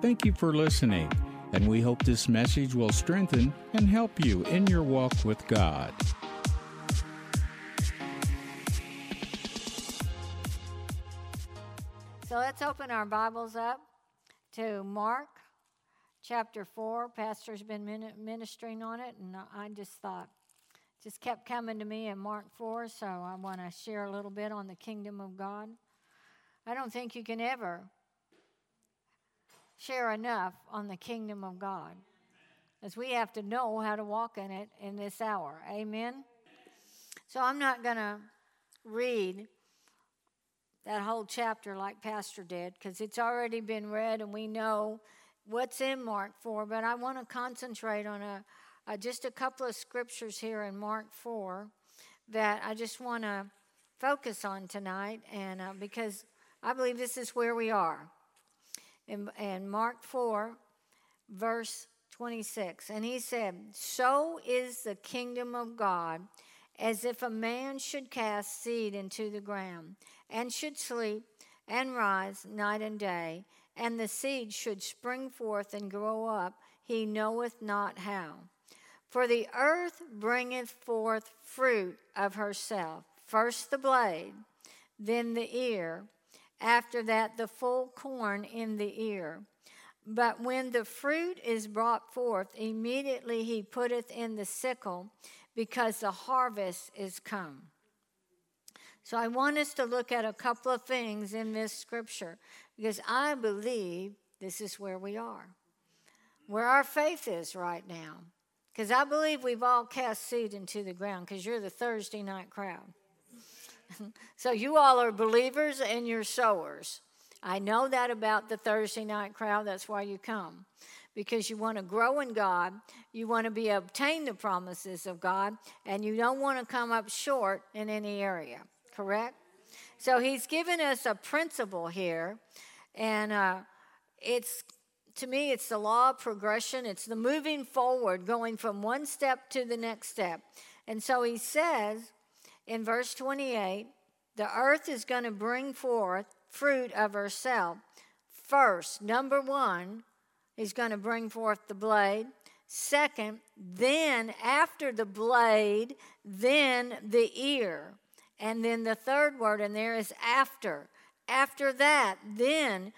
Thank you for listening, and we hope this message will strengthen and help you in your walk with God. So let's open our Bibles up to Mark chapter 4. Pastor's been ministering on it, and I just thought, just kept coming to me in Mark 4, so I want to share a little bit on the kingdom of God. I don't think you can ever share enough on the kingdom of God, as we have to know how to walk in it in this hour. Amen? So I'm not going to read that whole chapter like Pastor did, because it's already been read and we know what's in Mark 4, but I want to concentrate on just a couple of scriptures here in Mark 4 that I just want to focus on tonight, and because I believe this is where we are. In Mark 4, verse 26, and he said, "So is the kingdom of God, as if a man should cast seed into the ground, and should sleep and rise night and day, and the seed should spring forth and grow up, he knoweth not how. For the earth bringeth forth fruit of herself, first the blade, then the ear, after that the full corn in the ear. But when the fruit is brought forth, immediately he putteth in the sickle, because the harvest is come." So I want us to look at a couple of things in this scripture, because I believe this is where we are, where our faith is right now. Because I believe we've all cast seed into the ground, because you're the Thursday night crowd. So you all are believers and you're sowers. I know that about the Thursday night crowd. That's why you come, because you want to grow in God. You want to obtain the promises of God, and you don't want to come up short in any area, correct? So he's given us a principle here, and to me, it's the law of progression. It's the moving forward, going from one step to the next step. And so he says in verse 28, the earth is going to bring forth fruit of herself. First, number one, he's going to bring forth the blade. Second, then after the blade, then the ear. And then the third word in there is after. After that, then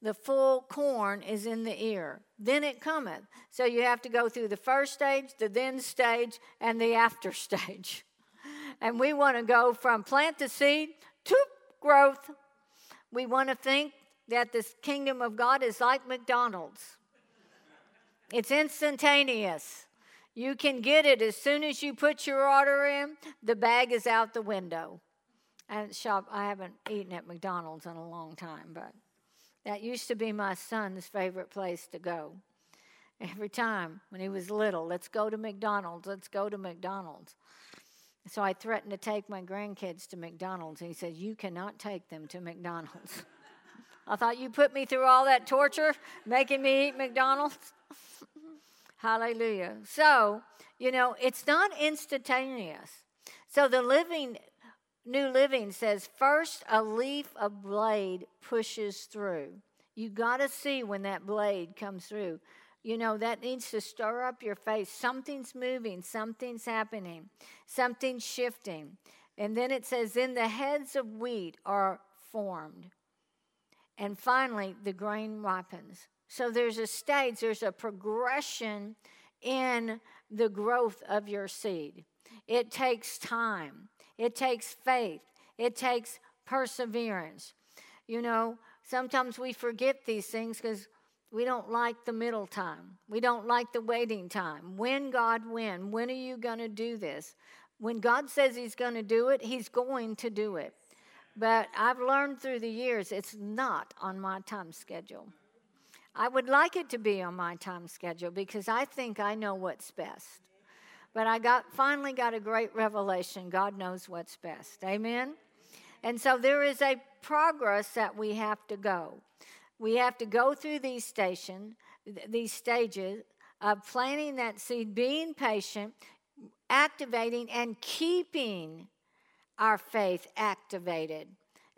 the full corn is in the ear. Then it cometh. So you have to go through the first stage, the then stage, and the after stage. And we want to go from plant the seed to growth. We want to think that this kingdom of God is like McDonald's. It's instantaneous. You can get it as soon as you put your order in. The bag is out the window. I haven't eaten at McDonald's in a long time, but that used to be my son's favorite place to go. Every time when he was little, let's go to McDonald's, let's go to McDonald's. So I threatened to take my grandkids to McDonald's, and he said, "You cannot take them to McDonald's." I thought, you put me through all that torture, making me eat McDonald's? Hallelujah. So, it's not instantaneous. So the New Living says, first a leaf of blade pushes through. You got to see when that blade comes through. That needs to stir up your faith. Something's moving. Something's happening. Something's shifting. And then it says, then the heads of wheat are formed. And finally, the grain ripens. So there's a stage, there's a progression in the growth of your seed. It takes time. It takes faith. It takes perseverance. Sometimes we forget these things because we don't like the middle time. We don't like the waiting time. When, God, when? When are you going to do this? When God says he's going to do it, he's going to do it. But I've learned through the years, it's not on my time schedule. I would like it to be on my time schedule because I think I know what's best. But I finally got a great revelation. God knows what's best. Amen? And so there is a progress that we have to go. We have to go through these stages of planting that seed, being patient, activating, and keeping our faith activated.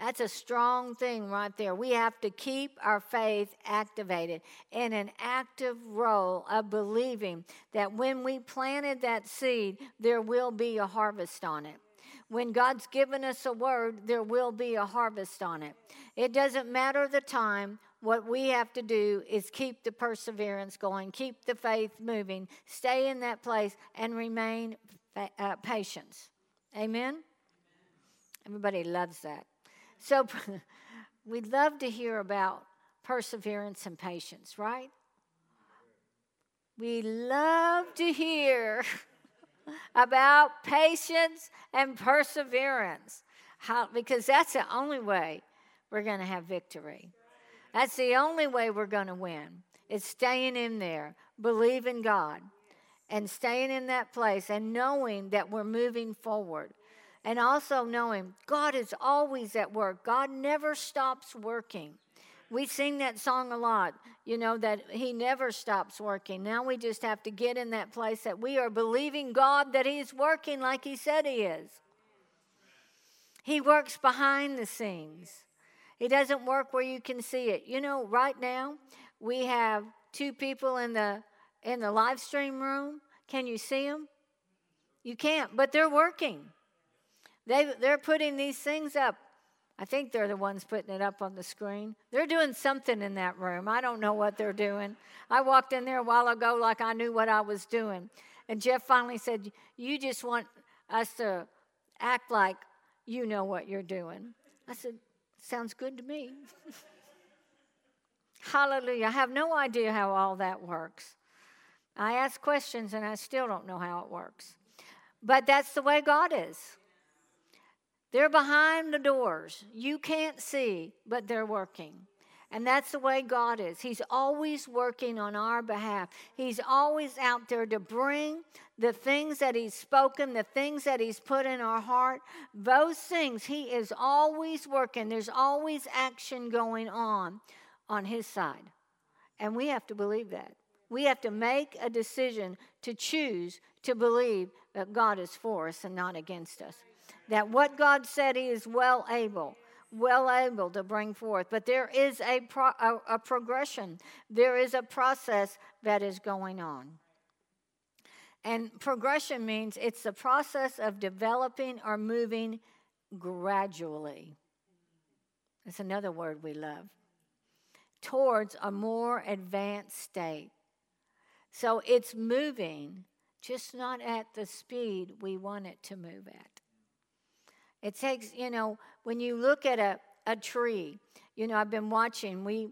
That's a strong thing right there. We have to keep our faith activated in an active role of believing that when we planted that seed, there will be a harvest on it. When God's given us a word, there will be a harvest on it. It doesn't matter the time. What we have to do is keep the perseverance going, keep the faith moving, stay in that place, and remain patient. Amen? Everybody loves that. So we'd love to hear about perseverance and patience, right? We love to hear about patience and perseverance, because that's the only way we're going to have victory. That's the only way we're going to win. It's staying in there, believing God, and staying in that place and knowing that we're moving forward. And also knowing God is always at work. God never stops working. We sing that song a lot, you know, that He never stops working. Now we just have to get in that place that we are believing God that He's working like He said He is. He works behind the scenes. He doesn't work where you can see it. You know, right now, we have two people in the live stream room. Can you see them? You can't, but they're working. They're putting these things up. I think they're the ones putting it up on the screen. They're doing something in that room. I don't know what they're doing. I walked in there a while ago like I knew what I was doing. And Jeff finally said, "You just want us to act like you know what you're doing." I said, "Sounds good to me." Hallelujah. I have no idea how all that works. I ask questions and I still don't know how it works. But that's the way God is. They're behind the doors. You can't see, but they're working. And that's the way God is. He's always working on our behalf. He's always out there to bring the things that He's spoken, the things that He's put in our heart. Those things, He is always working. There's always action going on His side. And we have to believe that. We have to make a decision to choose to believe that God is for us and not against us. That what God said He is well able to bring forth. But there is a progression. There is a process that is going on. And progression means it's the process of developing or moving gradually. That's another word we love. Towards a more advanced state. So it's moving, just not at the speed we want it to move at. It takes, you know, when you look at a tree, you know, I've been watching. We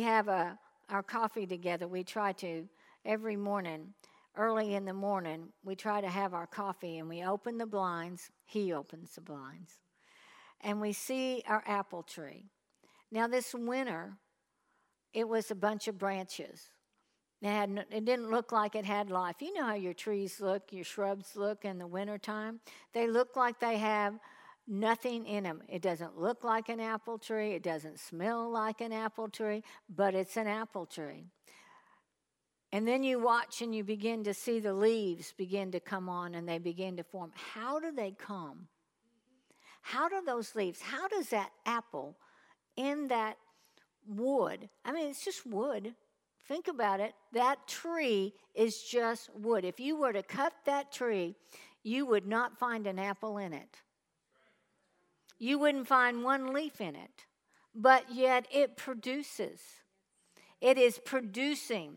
have our coffee together. We try to every morning, early in the morning, we try to have our coffee, and we open the blinds. He opens the blinds. And we see our apple tree. Now, this winter, it was a bunch of branches. It didn't look like it had life. You know how your trees look, your shrubs look in the wintertime? They look like they have nothing in them. It doesn't look like an apple tree. It doesn't smell like an apple tree, but it's an apple tree. And then you watch and you begin to see the leaves begin to come on and they begin to form. How do they come? How do those leaves, how does that apple in that wood, I mean, it's just wood. Think about it. That tree is just wood. If you were to cut that tree, you would not find an apple in it. You wouldn't find one leaf in it. But yet it produces. It is producing.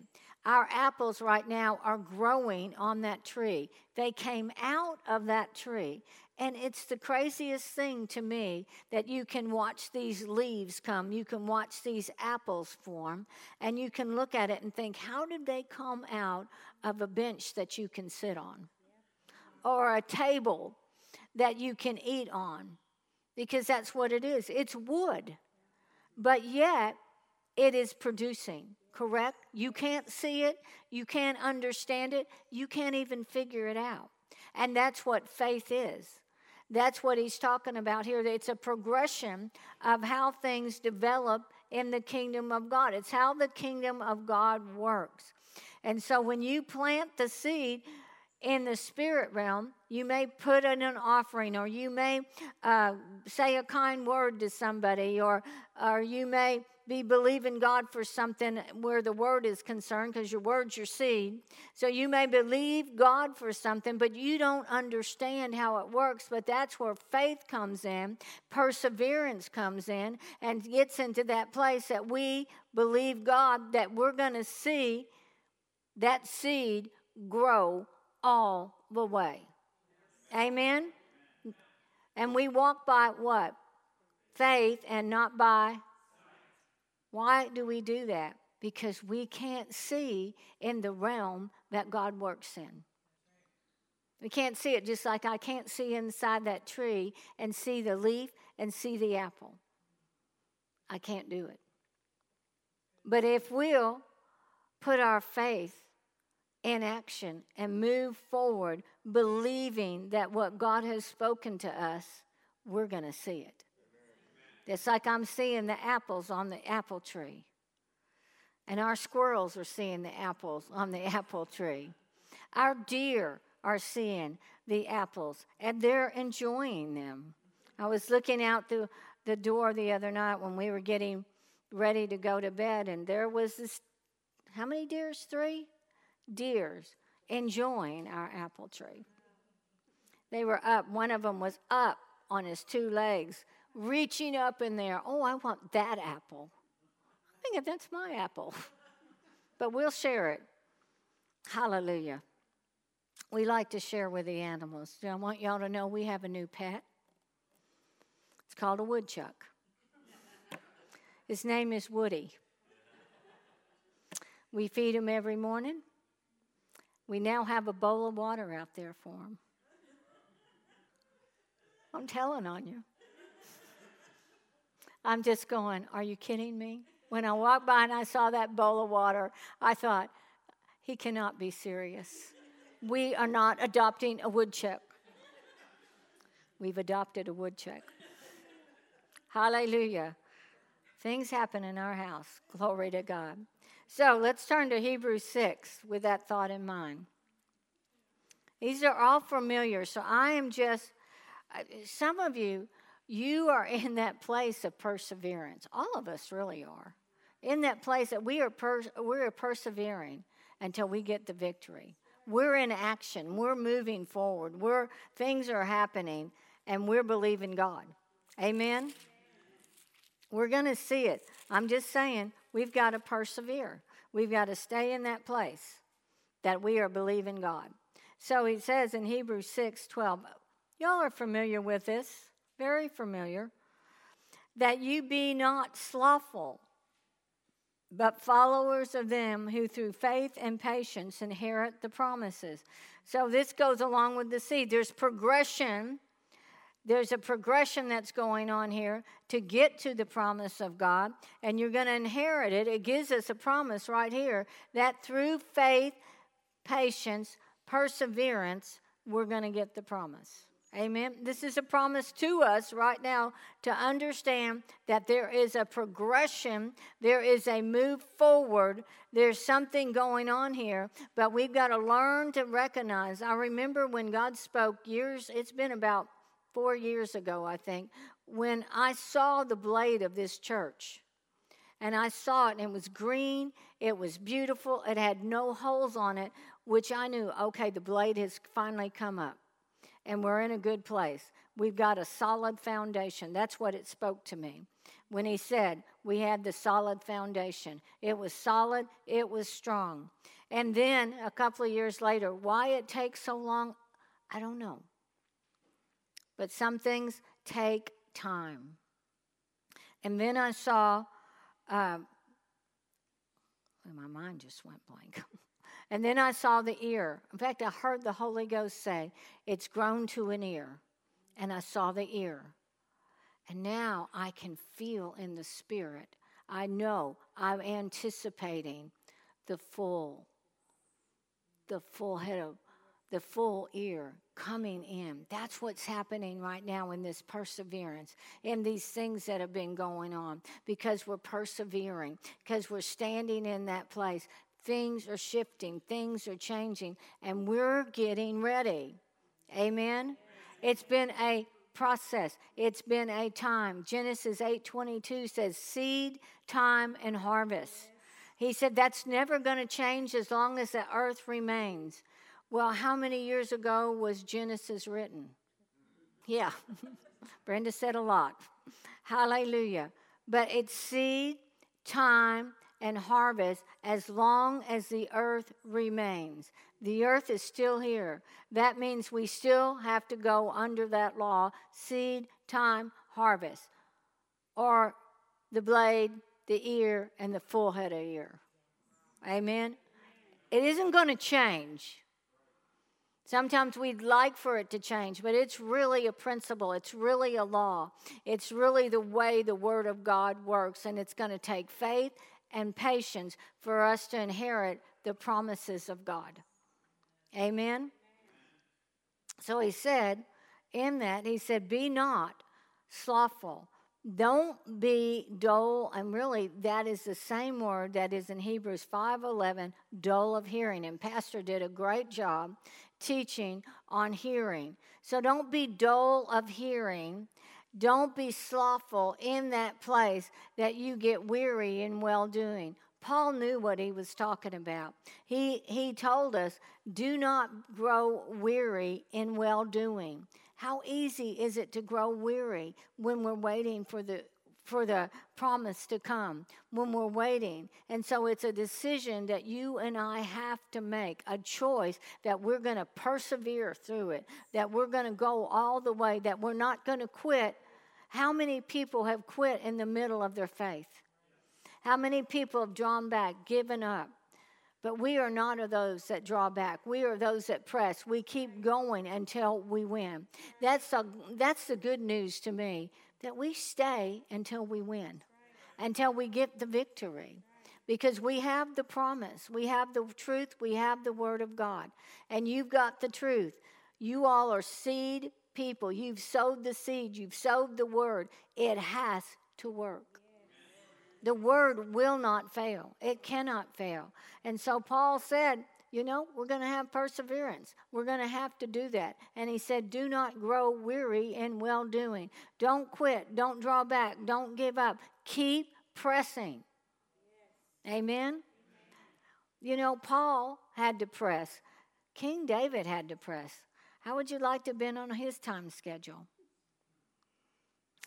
Our apples right now are growing on that tree. They came out of that tree. And it's the craziest thing to me that you can watch these leaves come. You can watch these apples form. And you can look at it and think, how did they come out of a bench that you can sit on? Or a table that you can eat on? Because that's what it is. It's wood. But yet, it is producing. Correct? You can't see it. You can't understand it. You can't even figure it out. And that's what faith is. That's what he's talking about here. It's a progression of how things develop in the kingdom of God. It's how the kingdom of God works. And so when you plant the seed, in the spirit realm, you may put in an offering, or you may say a kind word to somebody, or you may be believing God for something where the word is concerned, because your word's your seed. So you may believe God for something, but you don't understand how it works. But that's where faith comes in, perseverance comes in, and gets into that place that we believe God that we're going to see that seed grow all the way. Amen? And we walk by what? Faith and not by. Why do we do that? Because we can't see in the realm that God works in. We can't see it, just like I can't see inside that tree and see the leaf and see the apple. I can't do it. But if we'll put our faith in action and move forward, believing that what God has spoken to us, we're going to see it. It's like I'm seeing the apples on the apple tree. And our squirrels are seeing the apples on the apple tree. Our deer are seeing the apples, and they're enjoying them. I was looking out through the door the other night when we were getting ready to go to bed, and there was this, how many deers? 3 deers enjoying our apple tree. They were up. One of them was up on his 2 legs, reaching up in there. Oh, I want that apple. I think that's my apple. But we'll share it. Hallelujah. We like to share with the animals. I want y'all to know we have a new pet. It's called a woodchuck. His name is Woody. We feed him every morning. We now have a bowl of water out there for him. I'm telling on you. I'm just going, are you kidding me? When I walked by and I saw that bowl of water, I thought, he cannot be serious. We are not adopting a woodchuck. We've adopted a woodchuck. Hallelujah. Things happen in our house. Glory to God. So let's turn to Hebrews 6 with that thought in mind. These are all familiar, so I am just, some of you, you are in that place of perseverance. All of us really are. In that place that we are persevering until we get the victory. We're in action. We're moving forward. Things are happening, and we're believing God. Amen? We're going to see it. I'm just saying we've got to persevere. We've got to stay in that place that we are believing God. So he says in Hebrews 6:12, y'all are familiar with this. Very familiar, that you be not slothful, but followers of them who through faith and patience inherit the promises. So this goes along with the seed. There's progression. There's a progression that's going on here to get to the promise of God, and you're going to inherit it. It gives us a promise right here that through faith, patience, perseverance, we're going to get the promise. Amen. This is a promise to us right now to understand that there is a progression. There is a move forward. There's something going on here, but we've got to learn to recognize. I remember when God spoke years, it's been about 4 years ago, I think, when I saw the blade of this church. And I saw it, and it was green. It was beautiful. It had no holes on it, which I knew, okay, the blade has finally come up. And we're in a good place. We've got a solid foundation. That's what it spoke to me. When he said, we had the solid foundation. It was solid. It was strong. And then a couple of years later, why it takes so long, I don't know. But some things take time. And then I saw, my mind just went blank. And then I saw the ear. In fact, I heard the Holy Ghost say, it's grown to an ear. And I saw the ear. And now I can feel in the spirit. I know I'm anticipating the full ear coming in. That's what's happening right now in this perseverance, in these things that have been going on, because we're persevering, because we're standing in that place. Things are shifting. Things are changing. And we're getting ready. Amen? It's been a process. It's been a time. Genesis 8:22 says seed, time, and harvest. He said that's never going to change as long as the earth remains. Well, how many years ago was Genesis written? Yeah. Brenda said a lot. Hallelujah. But it's seed, time, and harvest as long as the earth remains. The earth is still here. That means we still have to go under that law, seed, time, harvest, or the blade, the ear, and the full head of ear. Amen? It isn't going to change. Sometimes we'd like for it to change, but it's really a principle. It's really a law. It's really the way the Word of God works, and it's going to take faith and patience for us to inherit the promises of God. Amen? So he said, in that, he said, be not slothful. Don't be dull. And really, that is the same word that is in Hebrews 5:11, dull of hearing. And Pastor did a great job teaching on hearing. So don't be dull of hearing. Don't be slothful in that place that you get weary in well-doing. Paul knew what he was talking about. He told us, do not grow weary in well-doing. How easy is it to grow weary when we're waiting for the promise to come, when we're waiting? And so it's a decision that you and I have to make, a choice that we're going to persevere through it, that we're going to go all the way, that we're not going to quit. How many people have quit in the middle of their faith? How many people have drawn back, given up? But we are not of those that draw back. We are those that press. We keep going until we win. That's the good news to me, that we stay until we win, until we get the victory. Because we have the promise. We have the truth. We have the Word of God. And you've got the truth. You all are seed people. You've sowed the seed. You've sowed the Word. It has to work. The Word will not fail. It cannot fail. And so Paul said, you know, we're going to have perseverance. We're going to have to do that. And he said, do not grow weary in well-doing. Don't quit. Don't draw back. Don't give up. Keep pressing. Yes. Amen? You know, Paul had to press. King David had to press. How would you like to have been on his time schedule?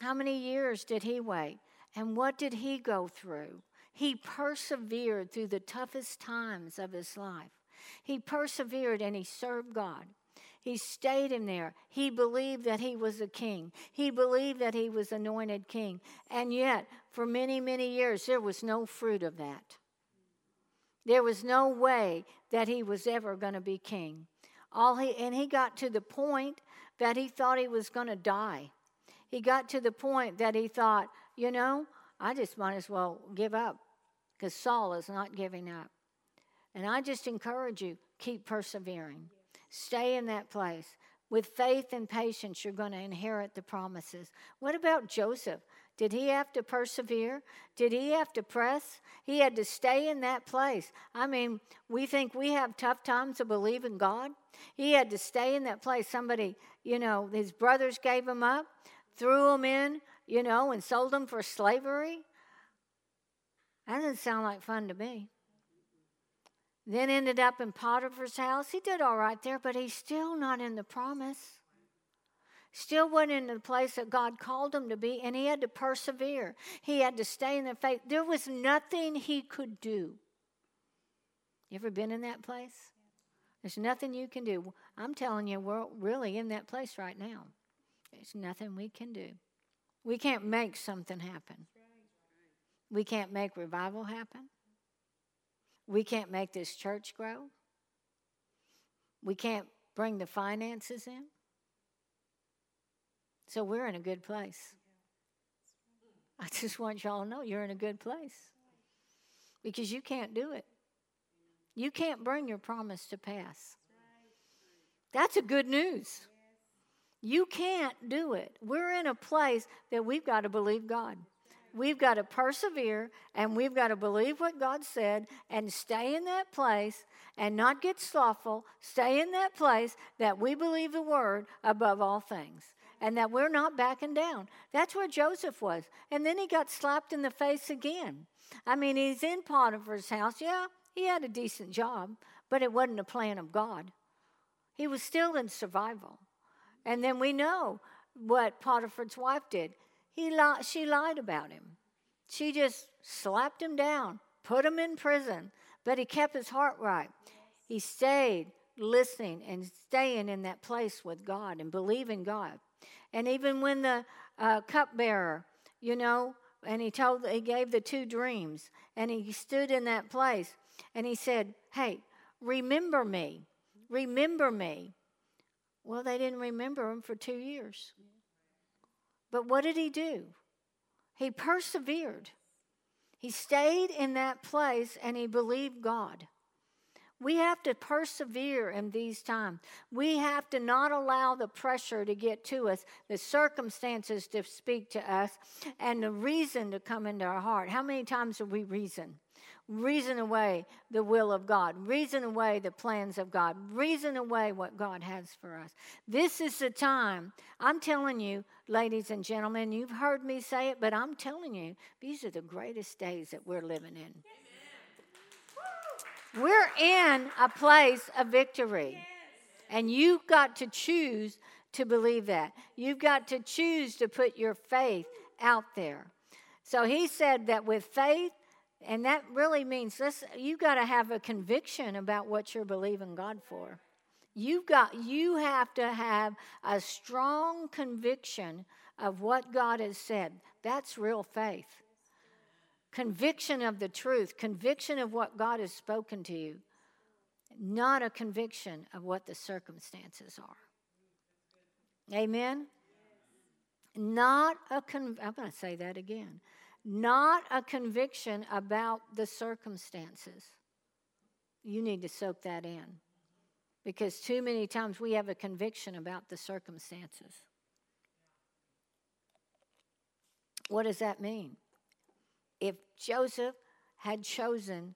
How many years did he wait? And what did he go through? He persevered through the toughest times of his life. He persevered and he served God. He stayed in there. He believed that he was a king. He believed that he was anointed king. And yet, for many, many years, there was no fruit of that. There was no way that he was ever going to be king. He got to the point that he thought he was going to die. He got to the point that he thought, you know, I just might as well give up, because Saul is not giving up. And I just encourage you, keep persevering. Stay in that place. With faith and patience, you're going to inherit the promises. What about Joseph? Did he have to persevere? Did he have to press? He had to stay in that place. I mean, we think we have tough times to believe in God. He had to stay in that place. Somebody, you know, his brothers gave him up, threw him in, you know, and sold them for slavery. That doesn't sound like fun to me. Then ended up in Potiphar's house. He did all right there, but he's still not in the promise. Still wasn't in the place that God called him to be, and he had to persevere. He had to stay in the faith. There was nothing he could do. You ever been in that place? There's nothing you can do. I'm telling you, we're really in that place right now. There's nothing we can do. We can't make something happen. We can't make revival happen. We can't make this church grow. We can't bring the finances in. So we're in a good place. I just want y'all to know you're in a good place. Because you can't do it. You can't bring your promise to pass. That's a good news. You can't do it. We're in a place that we've got to believe God. We've got to persevere, and we've got to believe what God said and stay in that place and not get slothful. Stay in that place that we believe the word above all things and that we're not backing down. That's where Joseph was. And then he got slapped in the face again. I mean, he's in Potiphar's house. Yeah, he had a decent job, but it wasn't a plan of God. He was still in survival. And then we know what Potiphar's wife did. She lied about him. She just slapped him down, put him in prison, but he kept his heart right. He stayed listening and staying in that place with God and believing God. And even when the cupbearer, and he gave the two dreams, and he stood in that place, and he said, "Hey, remember me, remember me." Well, they didn't remember him for 2 years. But what did he do? He persevered. He stayed in that place and he believed God. We have to persevere in these times. We have to not allow the pressure to get to us, the circumstances to speak to us, and the reason to come into our heart. How many times do we reason? Reason away the will of God. Reason away the plans of God. Reason away what God has for us. This is the time. I'm telling you, ladies and gentlemen, you've heard me say it, but I'm telling you, these are the greatest days that we're living in. Amen. We're in a place of victory. Yes. And you've got to choose to believe that. You've got to choose to put your faith out there. So he said that with faith, and that really means you got to have a conviction about what you're believing God for. You have to have a strong conviction of what God has said. That's real faith. Conviction of the truth, conviction of what God has spoken to you, not a conviction of what the circumstances are. Amen? Not a I'm going to say that again. Not a conviction about the circumstances. You need to soak that in. Because too many times we have a conviction about the circumstances. What does that mean? If Joseph had chosen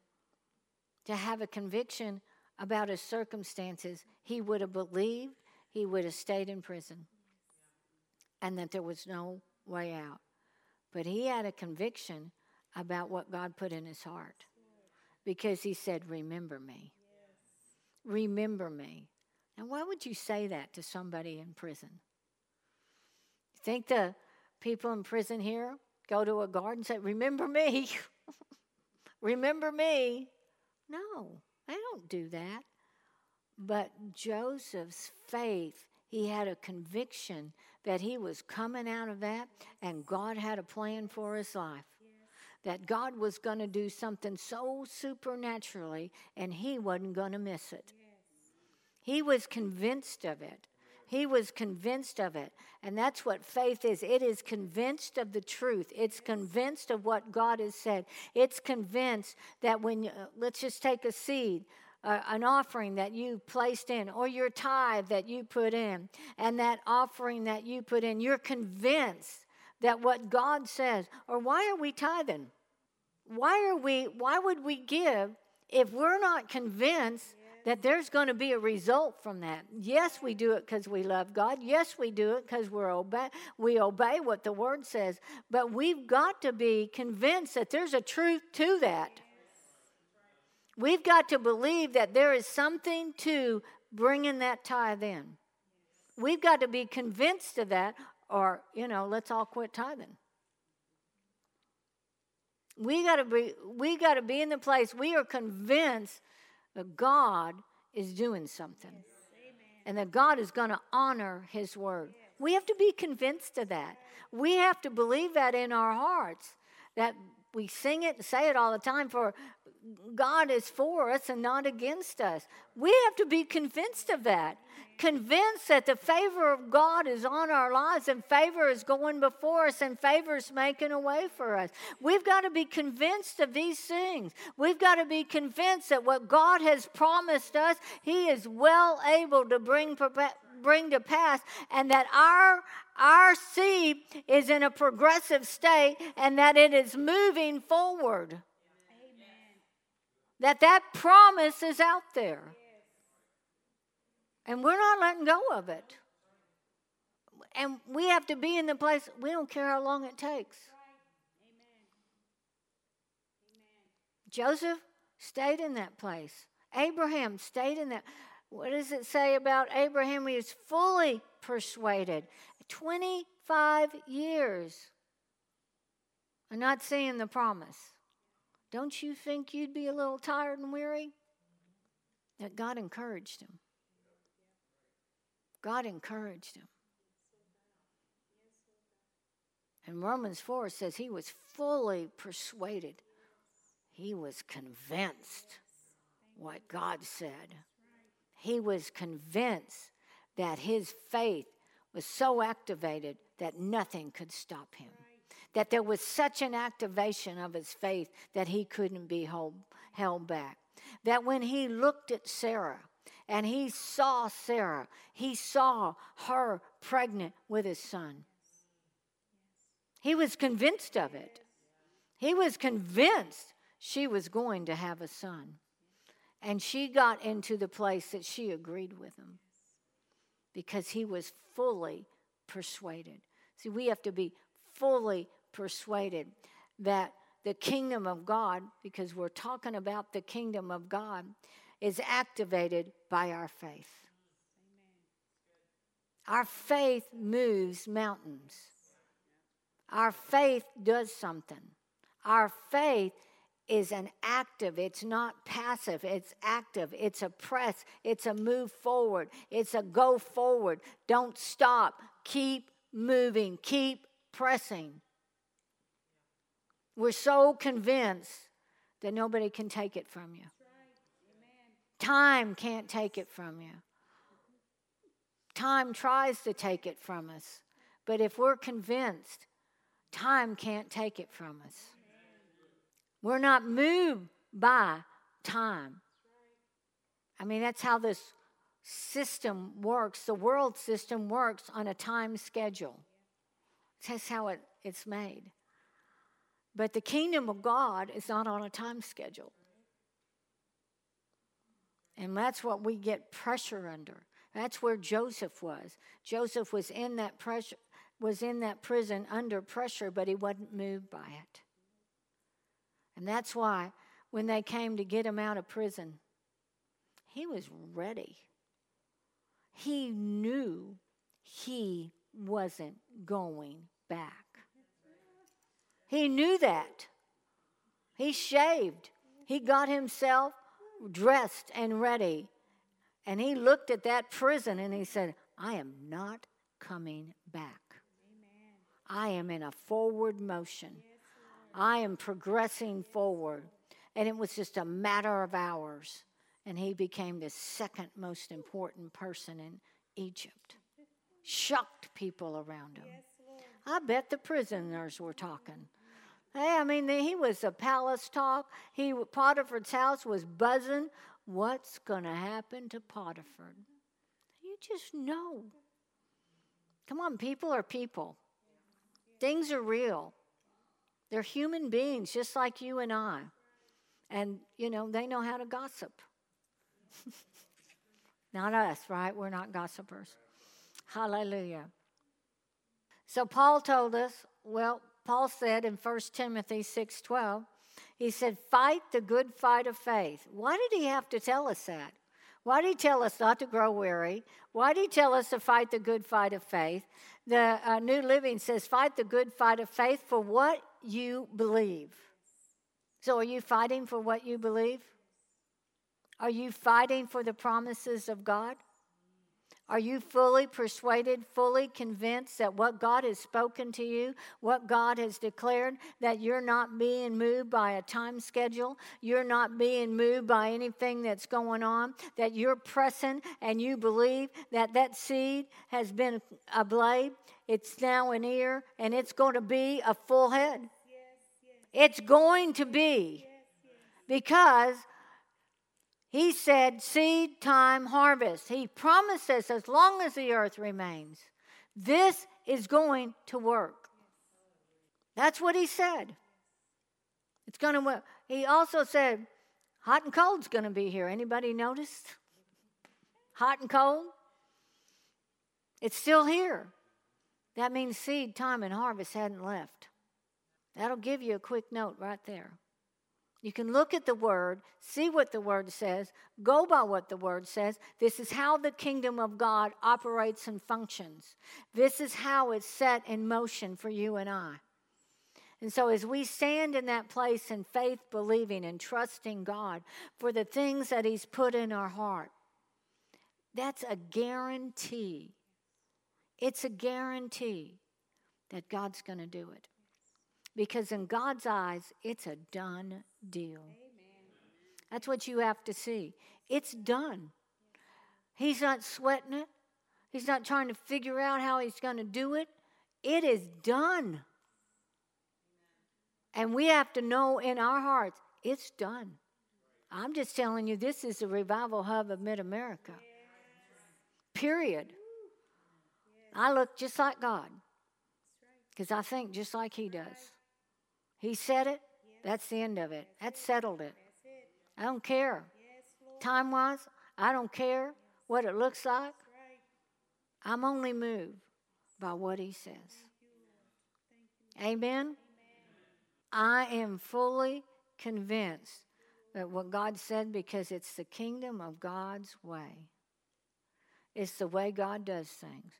to have a conviction about his circumstances, he would have believed he would have stayed in prison and that there was no way out. But he had a conviction about what God put in his heart because he said, "Remember me. Remember me." Now, why would you say that to somebody in prison? You think the people in prison here go to a guard and say, "Remember me. Remember me." No, they don't do that. But Joseph's faith, he had a conviction that he was coming out of that and God had a plan for his life. Yeah. That God was going to do something so supernaturally and he wasn't going to miss it. Yes. He was convinced of it. He was convinced of it. And that's what faith is. It is convinced of the truth. It's convinced of what God has said. It's convinced that when, let's just take a seed, an offering that you placed in, or your tithe that you put in, and that offering that you put in, you're convinced that what God says. Or why are we tithing? Why would we give if we're not convinced that there's going to be a result from that? Yes, we do it because we love God. Yes, we do it because we obey what the Word says. But we've got to be convinced that there's a truth to that. We've got to believe that there is something to bringing that tithe in. We've got to be convinced of that, or, let's all quit tithing. We got to be in the place we are convinced that God is doing something. Yes. And that God is going to honor his word. Yes. We have to be convinced of that. We have to believe that in our hearts, that we sing it and say it all the time, for God is for us and not against us. We have to be convinced of that. Convinced that the favor of God is on our lives and favor is going before us and favor is making a way for us. We've got to be convinced of these things. We've got to be convinced that what God has promised us, he is well able to bring bring to pass, and that our seed is in a progressive state, and that it is moving forward. Amen. That promise is out there. Yes. And we're not letting go of it. And we have to be in the place, we don't care how long it takes. Right. Amen. Amen. Joseph stayed in that place. Abraham stayed in that. What does it say about Abraham? He was fully persuaded. 25 years and not seeing the promise. Don't you think you'd be a little tired and weary? That God encouraged him. God encouraged him. And Romans 4 says he was fully persuaded. He was convinced what God said. He was convinced that his faith was so activated that nothing could stop him. That there was such an activation of his faith that he couldn't be held back. That when he looked at Sarah and he saw Sarah, he saw her pregnant with his son. He was convinced of it. He was convinced she was going to have a son. And she got into the place that she agreed with him because he was fully persuaded. See, we have to be fully persuaded that the kingdom of God, because we're talking about the kingdom of God, is activated by our faith. Our faith moves mountains. Our faith does something. Our faith is an active, it's not passive, it's active, it's a press, it's a move forward, it's a go forward. Don't stop, keep moving, keep pressing. We're so convinced that nobody can take it from you. Time can't take it from you. Time tries to take it from us, but if we're convinced, time can't take it from us. We're not moved by time. I mean, that's how this system works. The world system works on a time schedule. That's how it's made. But the kingdom of God is not on a time schedule. And that's what we get pressure under. That's where Joseph was. Joseph was in that pressure, was in that prison under pressure, but he wasn't moved by it. And that's why when they came to get him out of prison, he was ready. He knew he wasn't going back. He knew that. He shaved. He got himself dressed and ready. And he looked at that prison and he said, I am not coming back. I am in a forward motion. I am progressing forward. And it was just a matter of hours. And he became the second most important person in Egypt. Shocked people around him. I bet the prisoners were talking. Hey, I mean, he was a palace talk. Potiphar's house was buzzing. What's going to happen to Potiphar? You just know. Come on, people are people. Things are real. They're human beings just like you and I. And, you know, they know how to gossip. Not us, right? We're not gossipers. Hallelujah. So Paul told us, well, Paul said in 1 Timothy 6:12, he said, fight the good fight of faith. Why did he have to tell us that? Why did he tell us not to grow weary? Why did he tell us to fight the good fight of faith? The New Living says, fight the good fight of faith for what you believe. So are you fighting for what you believe? Are you fighting for the promises of God? Are you fully persuaded, fully convinced that what God has spoken to you, what God has declared, that you're not being moved by a time schedule, you're not being moved by anything that's going on, that you're pressing and you believe that that seed has been a blade, it's now an ear, and it's going to be a full head. Yes, yes. It's going to be, yes, yes. Because He said seed, time, harvest. He promises as long as the earth remains, this is going to work. That's what he said. It's going to work. He also said hot and cold's going to be here. Anybody noticed? Hot and cold? It's still here. That means seed, time, and harvest hadn't left. That'll give you a quick note right there. You can look at the Word, see what the Word says, go by what the Word says. This is how the kingdom of God operates and functions. This is how it's set in motion for you and I. And so as we stand in that place in faith, believing and trusting God for the things that He's put in our heart, that's a guarantee. It's a guarantee that God's going to do it. Because in God's eyes, it's a done deal. Amen. That's what you have to see. It's done. He's not sweating it. He's not trying to figure out how he's going to do it. It is done. And we have to know in our hearts, it's done. I'm just telling you, this is the revival hub of Mid-America. Period. I look just like God. Because I think just like He does. He said it, that's the end of it. That settled it. I don't care. Time-wise, I don't care what it looks like. I'm only moved by what He says. Amen? I am fully convinced that what God said, because it's the kingdom of God's way. It's the way God does things.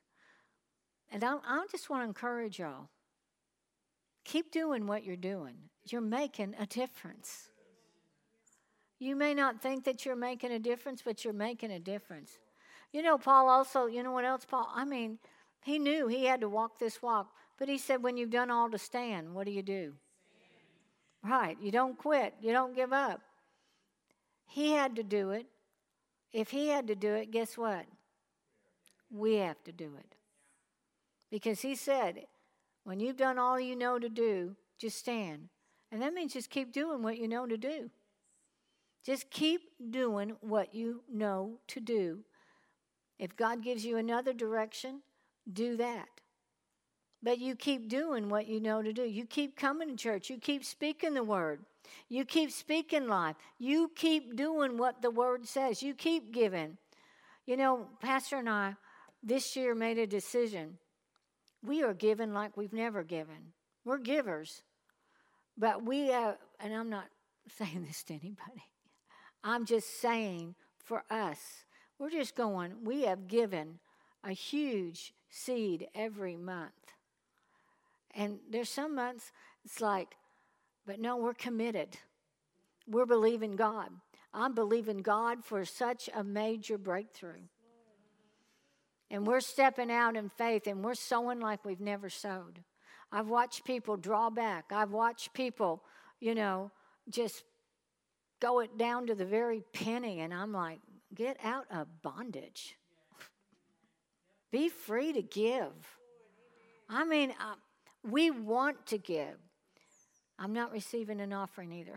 And I just want to encourage y'all. Keep doing what you're doing. You're making a difference. You may not think that you're making a difference, but you're making a difference. You know, Paul also, you know what else, Paul? I mean, he knew he had to walk this walk. But he said, when you've done all to stand, what do? Right, you don't quit. You don't give up. He had to do it. If he had to do it, guess what? We have to do it. Because he said, when you've done all you know to do, just stand. And that means just keep doing what you know to do. Just keep doing what you know to do. If God gives you another direction, do that. But you keep doing what you know to do. You keep coming to church. You keep speaking the Word. You keep speaking life. You keep doing what the Word says. You keep giving. You know, Pastor and I this year made a decision. We are giving like we've never given. We're givers. But and I'm not saying this to anybody. I'm just saying for us, we're just going, we have given a huge seed every month. And there's some months it's like, but no, we're committed. We're believing God. I'm believing God for such a major breakthrough. And we're stepping out in faith, and we're sowing like we've never sowed. I've watched people draw back. I've watched people, you know, just go it down to the very penny, and I'm like, get out of bondage. Be free to give. I mean, we want to give. I'm not receiving an offering either.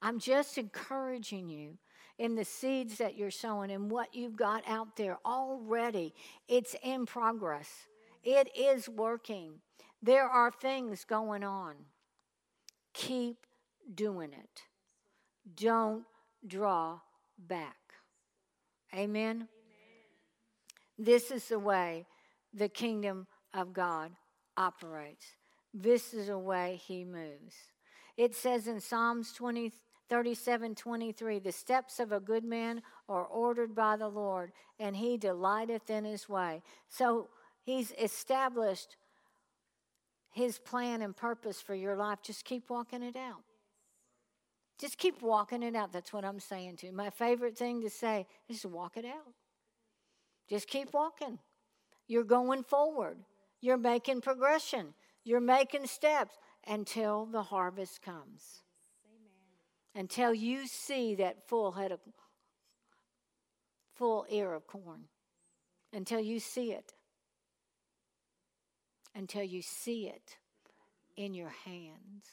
I'm just encouraging you. In the seeds that you're sowing and what you've got out there already, it's in progress. It is working. There are things going on. Keep doing it. Don't draw back. Amen? Amen. This is the way the kingdom of God operates. This is the way He moves. It says in Psalms 37:23, the steps of a good man are ordered by the Lord, and he delighteth in his way. So He's established His plan and purpose for your life. Just keep walking it out. Just keep walking it out. That's what I'm saying to you. My favorite thing to say is walk it out. Just keep walking. You're going forward. You're making progression. You're making steps until the harvest comes. Until you see that full ear of corn. Until you see it. Until you see it in your hands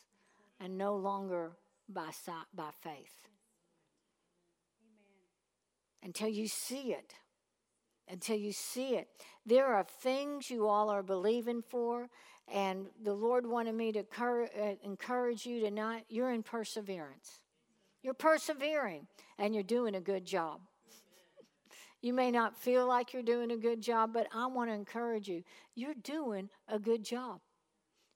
and no longer by faith. until you see it. Until you see it. There are things you all are believing for, and the Lord wanted me to encourage you to not, you're in perseverance. You're persevering, and you're doing a good job. You may not feel like you're doing a good job, but I want to encourage you. You're doing a good job.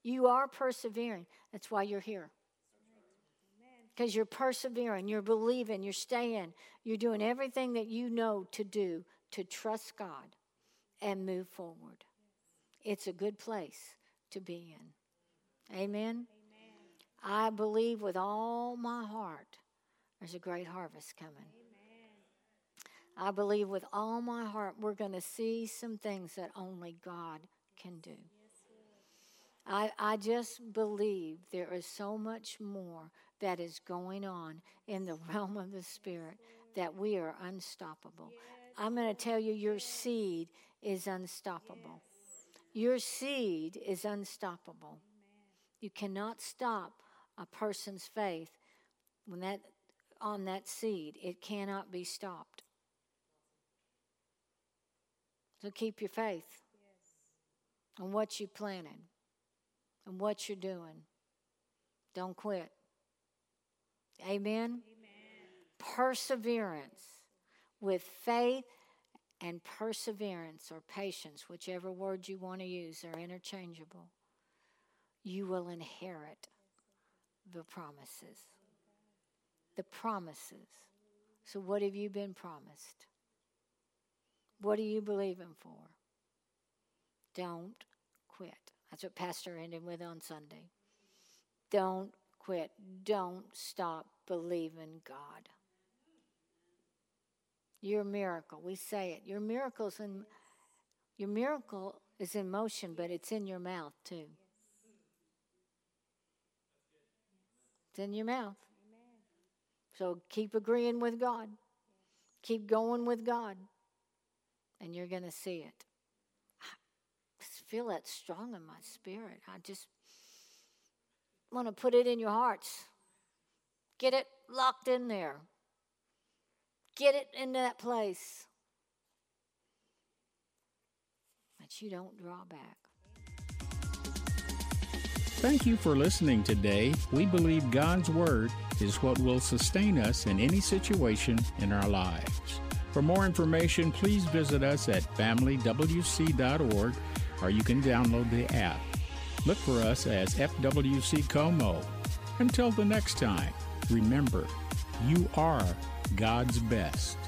You are persevering. That's why you're here. Because you're persevering, you're believing, you're staying. You're doing everything that you know to do to trust God and move forward. It's a good place to be in. Amen? Amen. I believe with all my heart there's a great harvest coming. Amen. I believe with all my heart we're going to see some things that only God can do. I just believe there is so much more that is going on in the realm of the Spirit that we are unstoppable. I'm going to tell you, your seed is unstoppable. Your seed is unstoppable. You cannot stop a person's faith when that on that seed. It cannot be stopped. So keep your faith on what you planted and what you're doing. Don't quit. Amen? Amen. Perseverance. With faith and perseverance or patience, whichever word you want to use, are interchangeable. You will inherit the promises. The promises. So what have you been promised? What are you believing for? Don't quit. That's what Pastor ended with on Sunday. Don't quit. Don't stop believing God. Your miracle, we say it. Your miracle is in motion, but it's in your mouth too. It's in your mouth. So keep agreeing with God. Keep going with God. And you're going to see it. I feel that strong in my spirit. I just want to put it in your hearts. Get it locked in there. Get it into that place that you don't draw back. Thank you for listening today. We believe God's Word is what will sustain us in any situation in our lives. For more information, please visit us at familywc.org, or you can download the app. Look for us as FWC Como. Until the next time, remember, you are God's best.